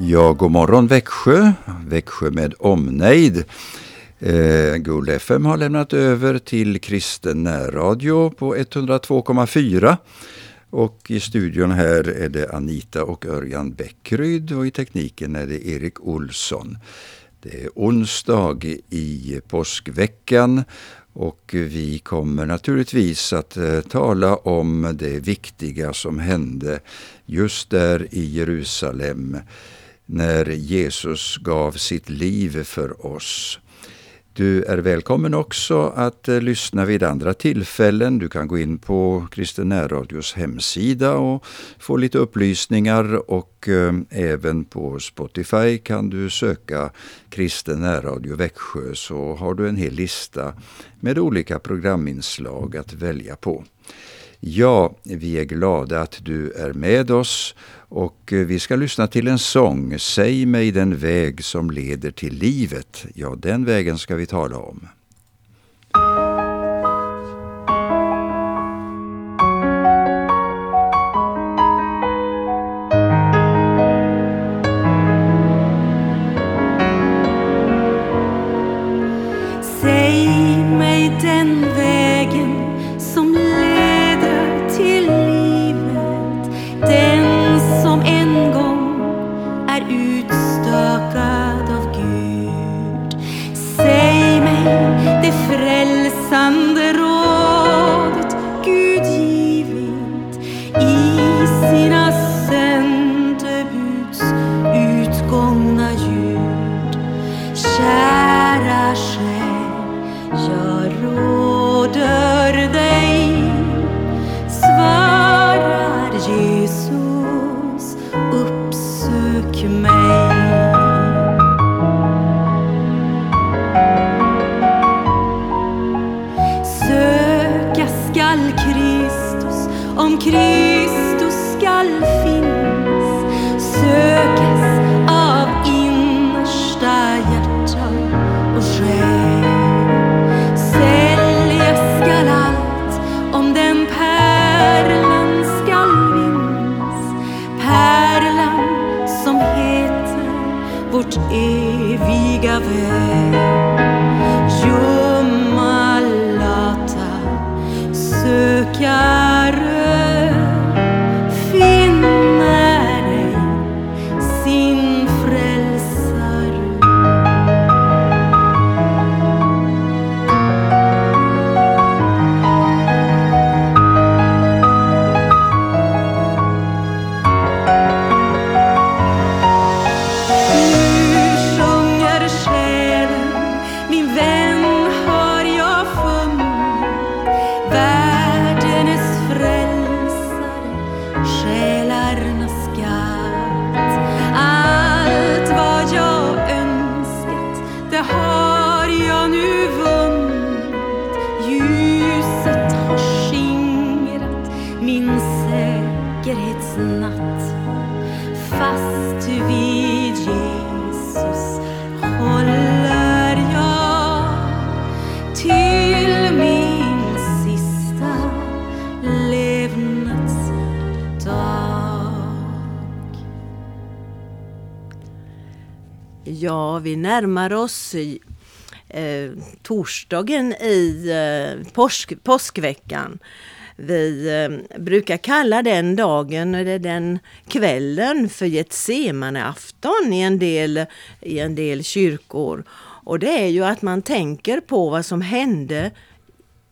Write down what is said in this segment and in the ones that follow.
Ja, god morgon Växjö. Växjö med omnejd. Gull FM har lämnat över till Kristenärradio på 102,4. Och i studion här är det Anita och Örjan Bäckryd och i tekniken är det Erik Olsson. Det är onsdag i påskveckan och vi kommer naturligtvis att tala om det viktiga som hände just där i Jerusalem när Jesus gav sitt liv för oss. Du är välkommen också att lyssna vid andra tillfällen. Du kan gå in på Kristenärradios hemsida och få lite upplysningar. Och även på Spotify kan du söka Kristenärradio Växjö, så har du en hel lista med olika programinslag att välja på. Ja, vi är glada att du är med oss och vi ska lyssna till en sång. Säg mig den väg som leder till livet. Ja, den vägen ska vi tala om. Ja, vi närmar oss torsdagen i påskveckan. Vi brukar kalla den dagen eller den kvällen för Getsemaneafton i en del kyrkor. Och det är ju att man tänker på vad som hände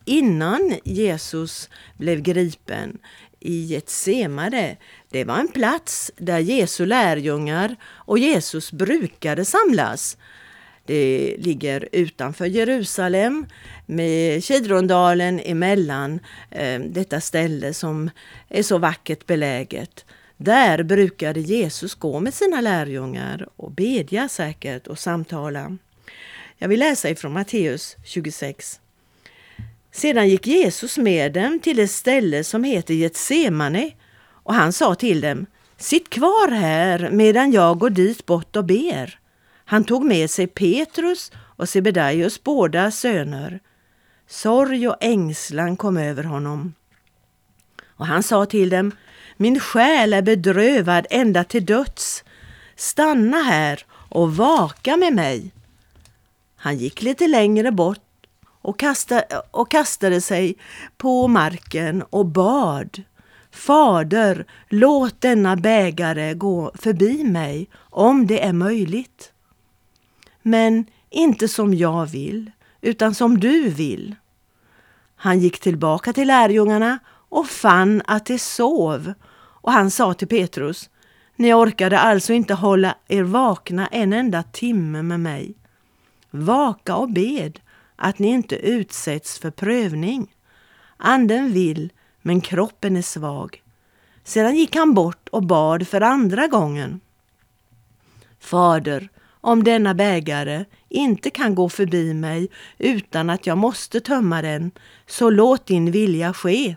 innan Jesus blev gripen i Getsemane. Det var en plats där Jesu lärjungar och Jesus brukade samlas. Det ligger utanför Jerusalem med Kedrondalen emellan detta ställe som är så vackert beläget. Där brukade Jesus gå med sina lärjungar och bedja säkert och samtala. Jag vill läsa ifrån Matteus 26. Sedan gick Jesus med dem till ett ställe som heter Getsemane och han sa till dem, sitt kvar här medan jag går dit bort och ber. Han tog med sig Petrus och Zebedaios båda söner. Sorg och ängslan kom över honom. Och han sa till dem, min själ är bedrövad ända till döds. stanna här och vaka med mig. Han gick lite längre bort och kastade sig på marken och bad. Fader, låt denna bägare gå förbi mig om det är möjligt. Men inte som jag vill, utan som du vill. Han gick tillbaka till lärjungarna och fann att de sov. Och han sa till Petrus, ni orkade alltså inte hålla er vakna en enda timme med mig. Vaka och bed att ni inte utsätts för prövning. Anden vill, men kroppen är svag. Sedan gick han bort och bad för andra gången. Fader, om denna bägare inte kan gå förbi mig utan att jag måste tömma den, så låt din vilja ske.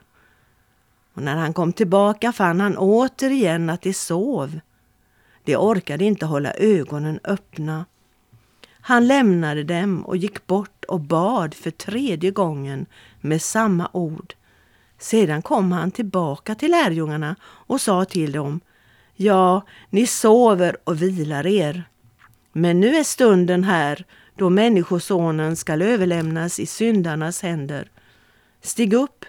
Och när han kom tillbaka fann han återigen att de sov. De orkade inte hålla ögonen öppna. Han lämnade dem och gick bort och bad för tredje gången med samma ord. Sedan kom han tillbaka till lärjungarna och sa till dem, ja, ni sover och vilar er. Men nu är stunden här då människosonen skall överlämnas i syndarnas händer. Stig upp,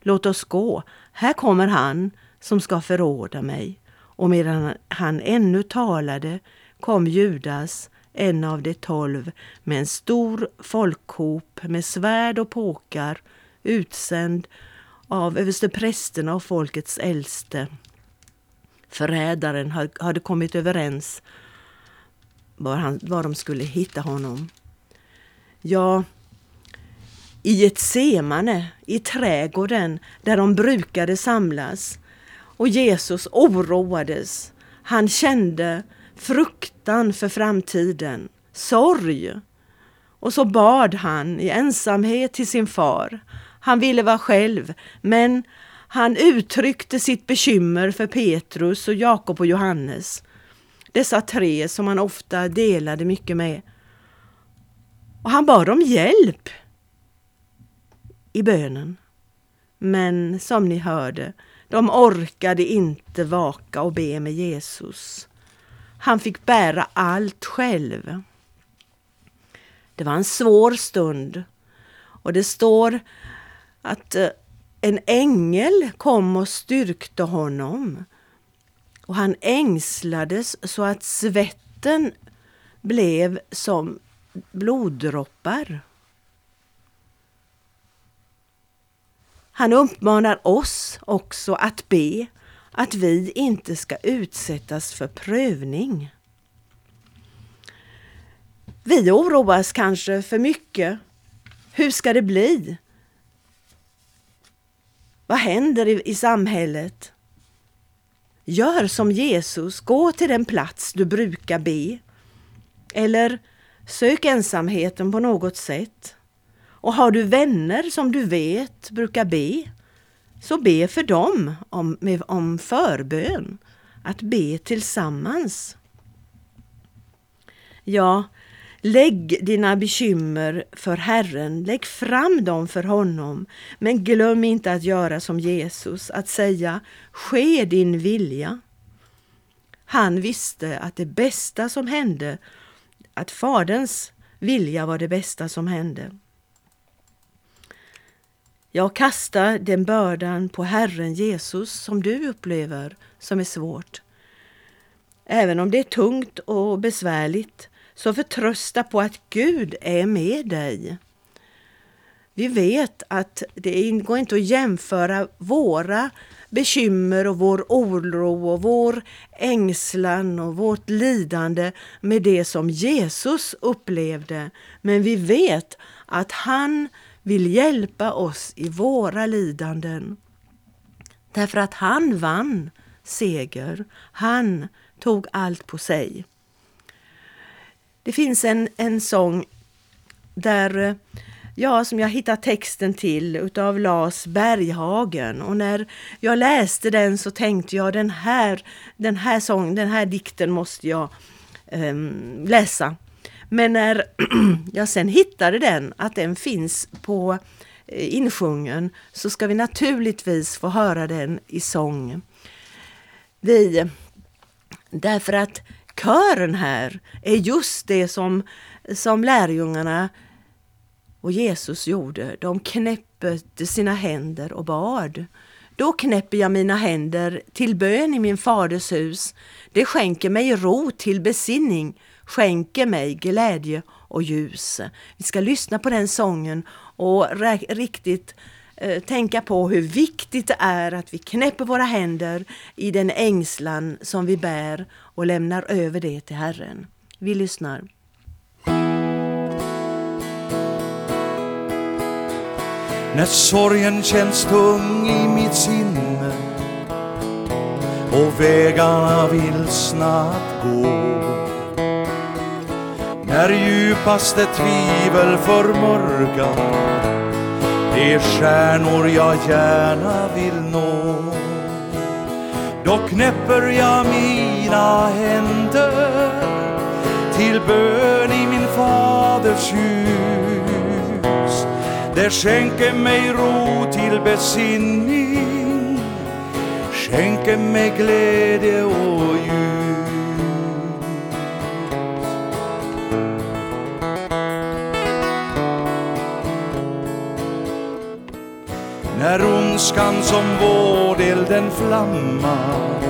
låt oss gå, här kommer han som ska förråda mig. Och medan han ännu talade kom Judas, en av de 12, med en stor folkhop med svärd och påkar, utsänd av översteprästerna och folkets äldste. Förrädaren hade kommit överens var de skulle hitta honom. Ja, i Getsemane, i trädgården där de brukade samlas. Och Jesus oroades. Han kände fruktan för framtiden, sorg. Och så bad han i ensamhet till sin far. Han ville vara själv, men han uttryckte sitt bekymmer för Petrus och Jakob och Johannes. Dessa tre som han ofta delade mycket med. Och han bad om hjälp i bönen. Men som ni hörde, de orkade inte vaka och be med Jesus. Han fick bära allt själv. Det var en svår stund. Och det står att en ängel kom och styrkte honom. Och han ängslades så att svetten blev som bloddroppar. Han uppmanar oss också att be att vi inte ska utsättas för prövning. Vi oroas kanske för mycket. Hur ska det bli? Vad händer i samhället? Gör som Jesus, gå till den plats du brukar be. Eller sök ensamheten på något sätt. Och har du vänner som du vet brukar be, så be för dem om förbön. Att be tillsammans. Ja, lägg dina bekymmer för Herren, lägg fram dem för honom. Men glöm inte att göra som Jesus, att säga, ske din vilja. Han visste att det bästa som hände, att faderns vilja var det bästa som hände. Jag kastar den bördan på Herren Jesus som du upplever som är svårt. Även om det är tungt och besvärligt, så förtrösta på att Gud är med dig. Vi vet att det går inte att jämföra våra bekymmer och vår oro och vår ängslan och vårt lidande med det som Jesus upplevde. Men vi vet att han vill hjälpa oss i våra lidanden. Därför att han vann seger. Han tog allt på sig. Det finns en sång där, ja, som jag hittar texten till utav Lars Berghagen. Och när jag läste den så tänkte jag, den här sången, den här dikten måste jag läsa. Men när jag sen hittade den, att den finns på insjungen, så ska vi naturligtvis få höra den i sång. Därför att kören här är just det som lärjungarna och Jesus gjorde. De knäppte sina händer och bad. Då knäpper jag mina händer till bön i min faders hus. Det skänker mig ro till besinning, skänker mig glädje och ljus. Vi ska lyssna på den sången och riktigt tänka på hur viktigt det är att vi knäpper våra händer i den ängslan som vi bär och lämnar över det till Herren. Vi lyssnar. När sorgen känns tung i mitt sinne och vägarna vill snabbt gå, när djupaste tvivel förmörkar de stjärnor jag gärna vill nå, då knäpper jag mina händer till bön i min faders hus. Det skänker mig ro till besinning, skänker mig glädje och ljus. När ondskan som vårdel den flammar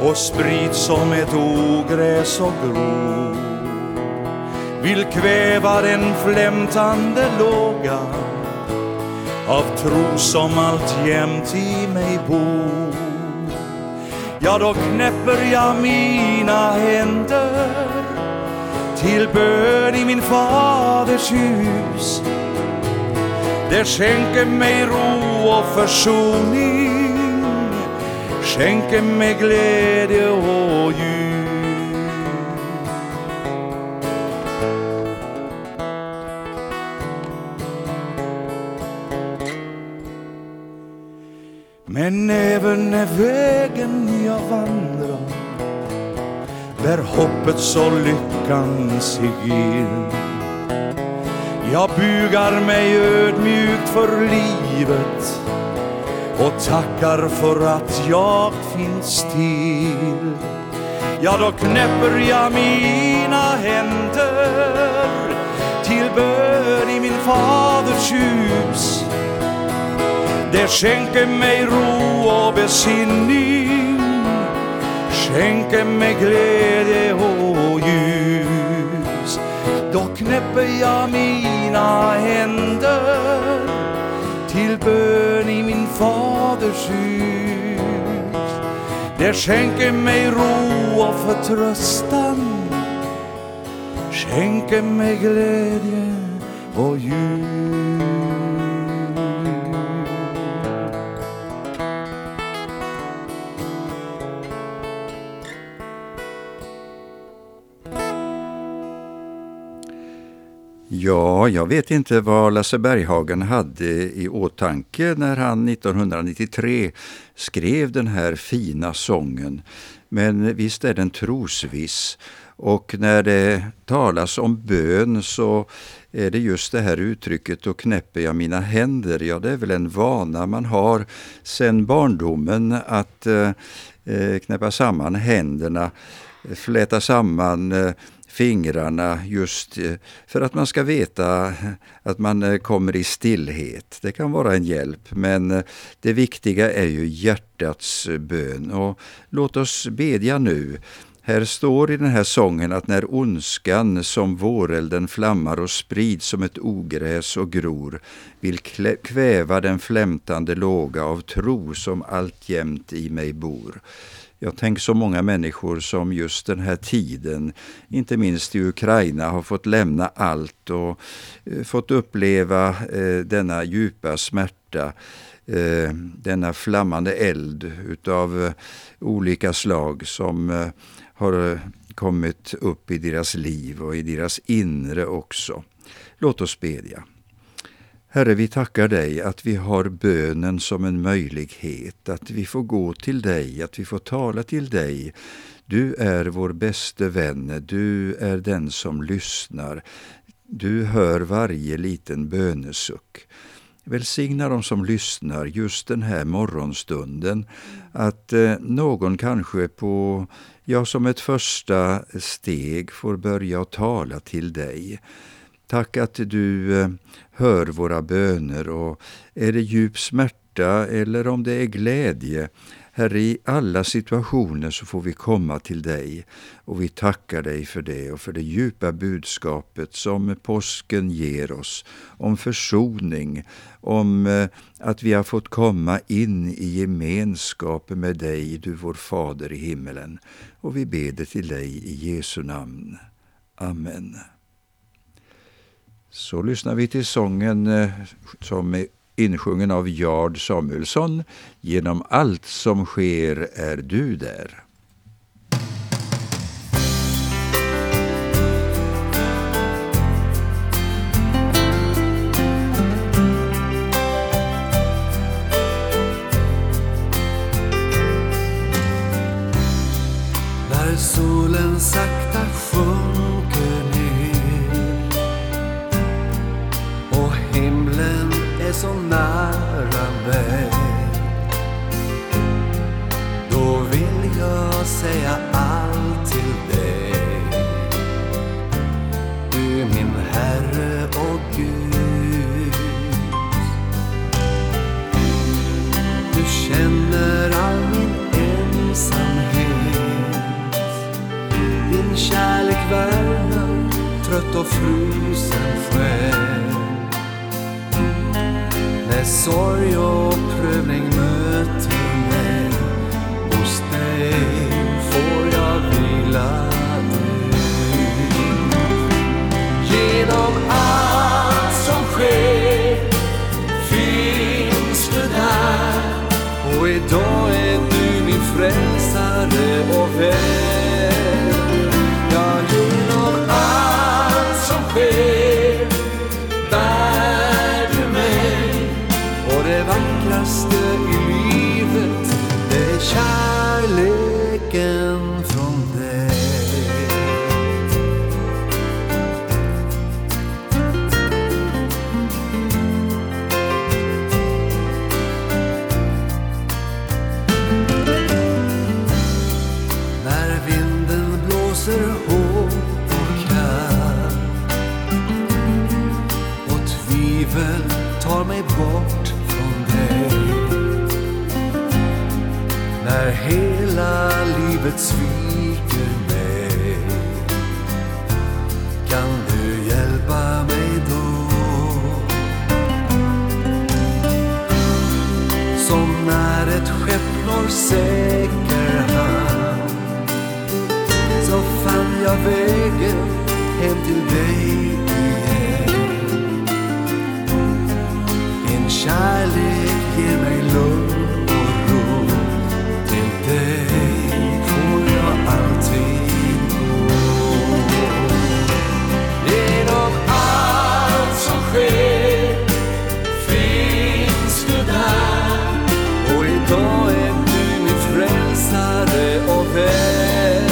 och sprids som ett ogräs och gror, vill kväva den flämtande låga av tro som allt jämt i mig bor, ja, då knäpper jag mina händer till bön i min faders hus. Det skänker mig ro och försoning, skänker mig glädje och ljus. Men även när vägen jag vandrar bär hoppets och lyckan sig in, jag bugar mig ödmjukt för livet och tackar för att jag finns till. Ja, då knäpper jag mina händer till bön i min faders hus. Det skänker mig ro och besinning, skänker mig glädje och ljus. Då knäpper jag mina händer till bön i min faders hus. Det skänker mig ro och förtröstan, skänker mig glädje och ljus. Ja, jag vet inte vad Lars Berghagen hade i åtanke när han 1993 skrev den här fina sången. Men visst är den trosviss. Och när det talas om bön så är det just det här uttrycket, då knäpper jag mina händer. Ja, det är väl en vana man har sedan barndomen att knäppa samman händerna, fläta samman fingrarna, just för att man ska veta att man kommer i stillhet. Det kan vara en hjälp, men det viktiga är ju hjärtats bön. Och låt oss bedja nu. Här står i den här sången att när ondskan som vårelden flammar och sprids som ett ogräs och gror, vill kväva den flämtande låga av tro som alltjämt i mig bor. Jag tänker så många människor som just den här tiden, inte minst i Ukraina, har fått lämna allt och fått uppleva denna djupa smärta, denna flammande eld utav olika slag som har kommit upp i deras liv och i deras inre också. Låt oss bedja. Herre, vi tackar dig att vi har bönen som en möjlighet, att vi får gå till dig, att vi får tala till dig. Du är vår bäste vän, du är den som lyssnar, du hör varje liten bönesuck. Välsigna de som lyssnar just den här morgonstunden, att någon kanske som ett första steg får börja att tala till dig. Tack att du hör våra böner, och är det djup smärta eller om det är glädje, Herre, i alla situationer så får vi komma till dig, och vi tackar dig för det och för det djupa budskapet som påsken ger oss om försoning, om att vi har fått komma in i gemenskap med dig, du vår Fader i himmelen. Och vi beder till dig i Jesu namn. Amen. Så lyssnar vi till sången som är insjungen av Jard Samuelsson. Genom allt som sker är du där. När solen sakta sjunker ner och himlen är så nära mig, då vill jag säga allt till dig. Du min Herre och Gud, du känner all min ensamhet. Din kärlek värmer trött och frusen själ. När sorg och prövning möter mig, hos dig får jag vila dig. Genom allt som sker finns du där, och idag är du min frälsare och vän. Ja, genom allt som sker bär du mig, och det vackraste i livet, det är kärleken från dig. När vinden blåser hårt och kall och tvivel tar mig bort från dig, när hela livet sviker mig, kan du hjälpa mig då? Som när ett skepp når säker hamn, så fann jag vägen hem till dig igen. Din kärlek ger mig lugn och ro, till dig får jag alltid gå. Genom allt som sker finns du där, och idag är du min frälsare och vän.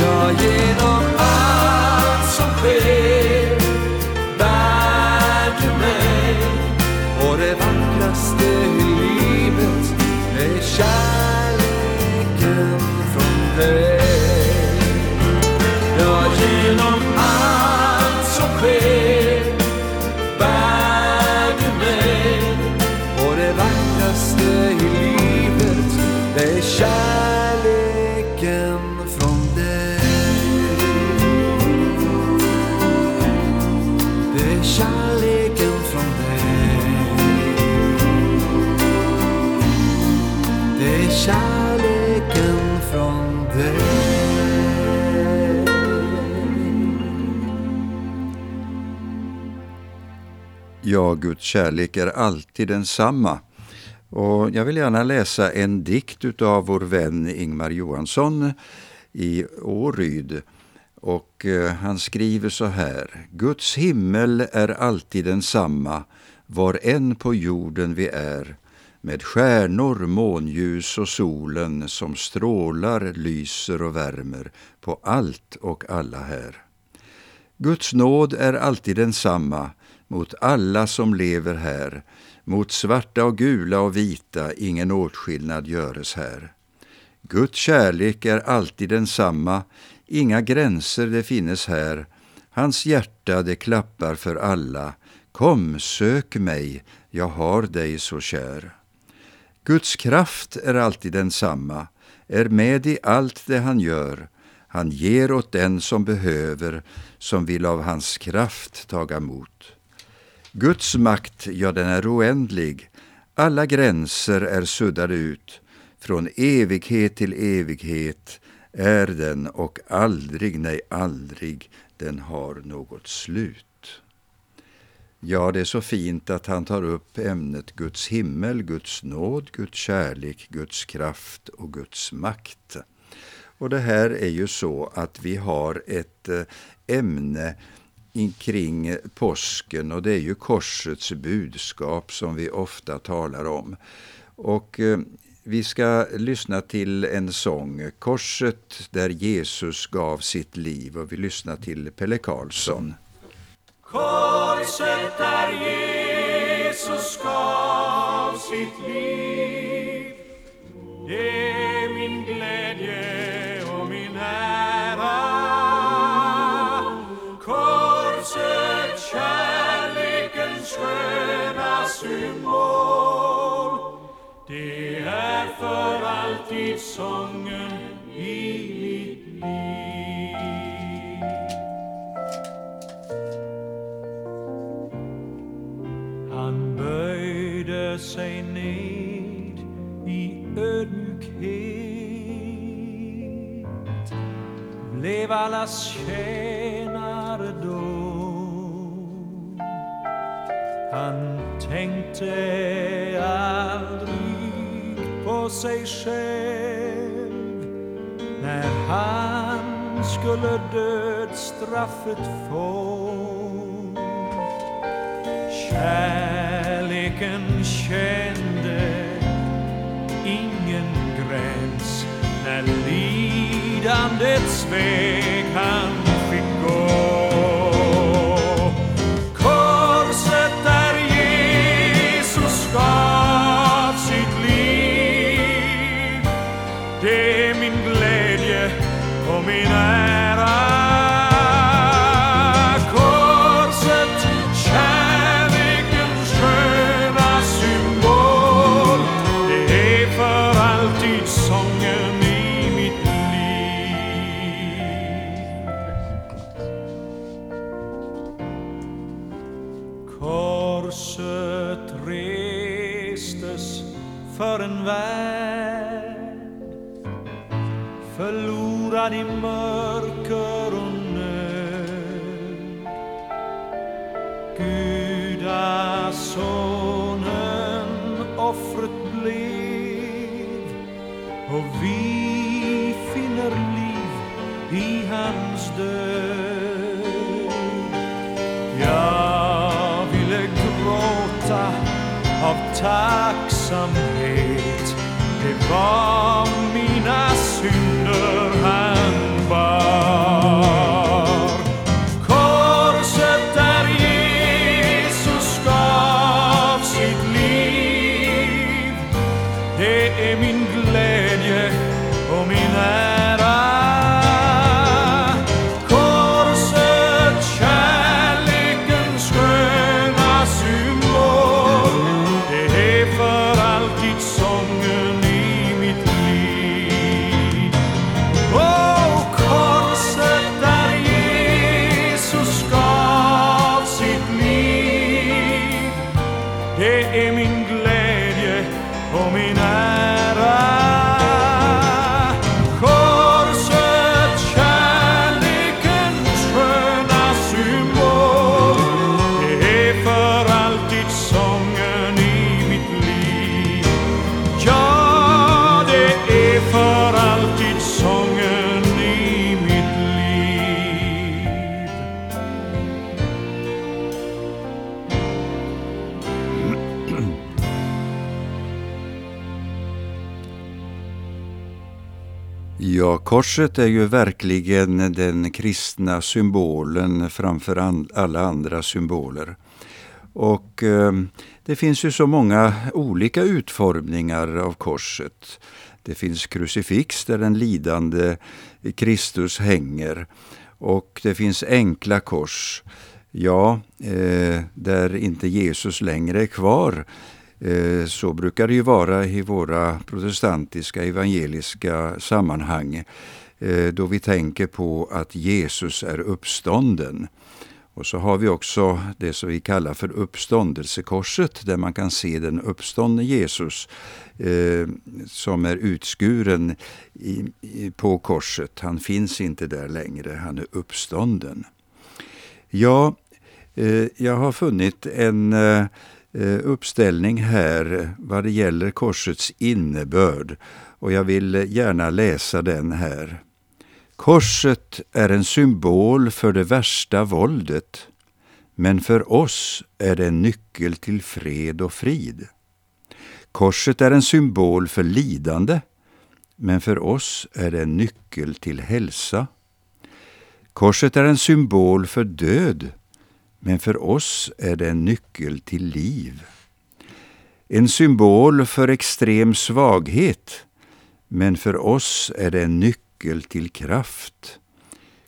Ja, genom allt som sker bär du mig, och det vackraste i livet är kärleken från dig. Ja, genom allt som sker bär du mig, och det vackraste i livet är kärleken från dig. Det är kärleken från dig. Det är kärleken från dig. Ja, Guds kärlek är alltid densamma. Och jag vill gärna läsa en dikt utav vår vän Ingmar Johansson i Åryd. Och han skriver så här: Guds himmel är alltid densamma, var än på jorden vi är. Med stjärnor, månljus och solen som strålar, lyser och värmer på allt och alla här. Guds nåd är alltid densamma, mot alla som lever här, mot svarta och gula och vita, ingen åtskillnad göres här. Guds kärlek är alltid densamma, inga gränser det finnes här, hans hjärta det klappar för alla, kom sök mig, jag har dig så kär. Guds kraft är alltid densamma, är med i allt det han gör, han ger åt den som behöver, som vill av hans kraft taga emot. Guds makt, ja den är oändlig, alla gränser är suddade ut, från evighet till evighet är den och aldrig, nej aldrig, den har något slut. Ja, det är så fint att han tar upp ämnet Guds himmel, Guds nåd, Guds kärlek, Guds kraft och Guds makt. Och det här är ju så att vi har ett ämne kring påsken, och det är ju korsets budskap som vi ofta talar om. Och vi ska lyssna till en sång, Korset där Jesus gav sitt liv, och vi lyssnar till Pelle Karlsson. Korset där Jesus gav sitt liv, det är min glädje och min ära. Korset, kärlekens sköna symbol, det är för alltid sången i mitt liv. Sig ned i ödmjukhet, blev allas tjänare då. Han tänkte aldrig på sig själv, när han skulle dödsstraffet få. Kärleken kände ingen gräns, när lidandets väg han fick gå. Korset där Jesus gav sitt liv, det är min glädje och min ära. För en värld förlorad i mörker och nöd. Gudasonen offret blev, och vi finner liv i hans död. Jag ville gråta av tacksamhet, det var mina synder han bar. Korset där Jesus gav sitt liv, det är min glädje och min ära. Ja, korset är ju verkligen den kristna symbolen framför alla andra symboler. Och det finns ju så många olika utformningar av korset. Det finns krucifix där den lidande Kristus hänger. Och det finns enkla kors. Ja, där inte Jesus längre är kvar. Så brukar det ju vara i våra protestantiska evangeliska sammanhang. Då vi tänker på att Jesus är uppstånden. Och så har vi också det som vi kallar för uppståndelsekorset, där man kan se den uppståndne Jesus som är utskuren på korset. Han finns inte där längre, han är uppstånden. Ja, jag har funnit en uppställning här vad det gäller korsets innebörd, och jag vill gärna läsa den här. Korset är en symbol för det värsta våldet, men för oss är det en nyckel till fred och frid. Korset är en symbol för lidande, men för oss är det en nyckel till hälsa. Korset är en symbol för död, men för oss är det en nyckel till liv. En symbol för extrem svaghet, men för oss är det en nyckel till kraft.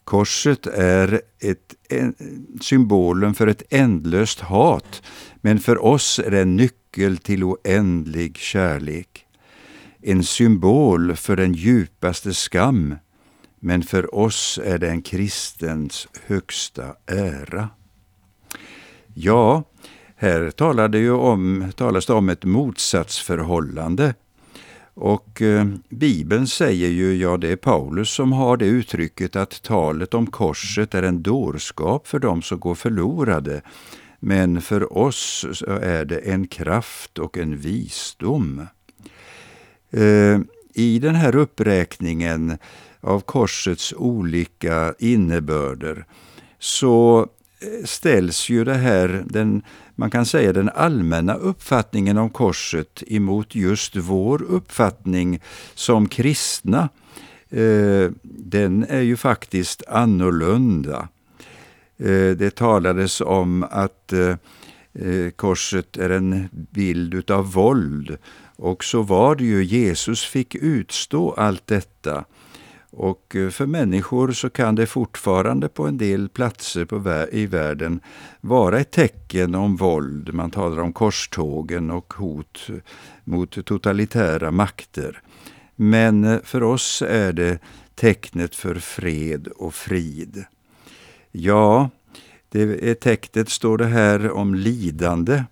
Korset är symbolen för ett ändlöst hat, men för oss är det en nyckel till oändlig kärlek. En symbol för den djupaste skam, men för oss är det en kristens högsta ära. Ja, här talas det om ett motsatsförhållande. Och Bibeln säger ju, ja det är Paulus som har det uttrycket, att talet om korset är en dårskap för dem som går förlorade. Men för oss så är det en kraft och en visdom. I den här uppräkningen av korsets olika innebörder så ställs ju det här, man kan säga den allmänna uppfattningen om korset emot just vår uppfattning som kristna. Den är ju faktiskt annorlunda. Det talades om att korset är en bild av våld, och så var det ju, Jesus fick utstå allt detta. Och för människor så kan det fortfarande på en del platser i världen vara ett tecken om våld. Man talar om korstågen och hot mot totalitära makter. Men för oss är det tecknet för fred och frid. Ja, det är tecknet, står det här, om lidande.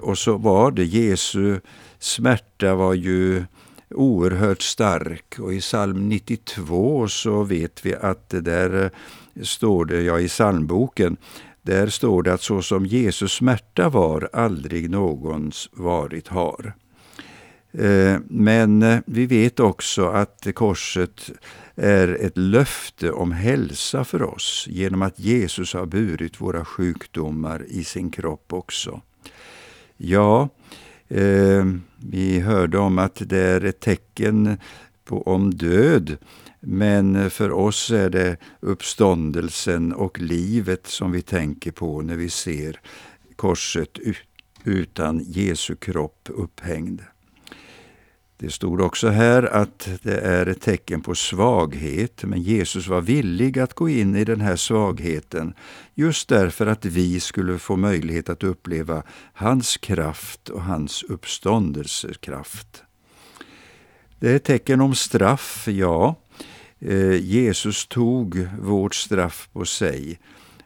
Och så var det, Jesu smärta var ju oerhört stark, och i psalm 92 så vet vi att det där står det, ja i psalmboken, där står det att så som Jesus smärta var aldrig någons varit har. Men vi vet också att korset är ett löfte om hälsa för oss genom att Jesus har burit våra sjukdomar i sin kropp också. Ja, vi hörde om att det är ett tecken om död, men för oss är det uppståndelsen och livet som vi tänker på när vi ser korset utan Jesu kropp upphängd. Det stod också här att det är ett tecken på svaghet, men Jesus var villig att gå in i den här svagheten just därför att vi skulle få möjlighet att uppleva hans kraft och hans uppståndelsekraft. Det är ett tecken om straff, ja. Jesus tog vårt straff på sig,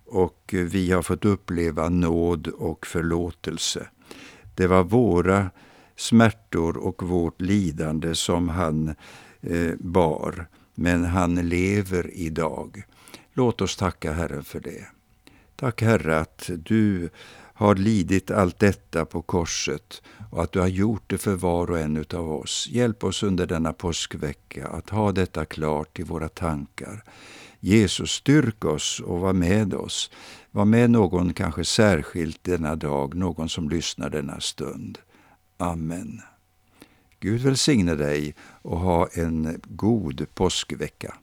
och vi har fått uppleva nåd och förlåtelse. Det var våra smärtor och vårt lidande som han bar, men han lever idag. Låt oss tacka Herren för det. Tack Herre att du har lidit allt detta på korset, och att du har gjort det för var och en utav oss. Hjälp oss under denna påskvecka att ha detta klart i våra tankar. Jesus, styrk oss och var med oss. Var med någon kanske särskilt denna dag, någon som lyssnar denna stund. Amen. Gud välsigne dig och ha en god påskvecka.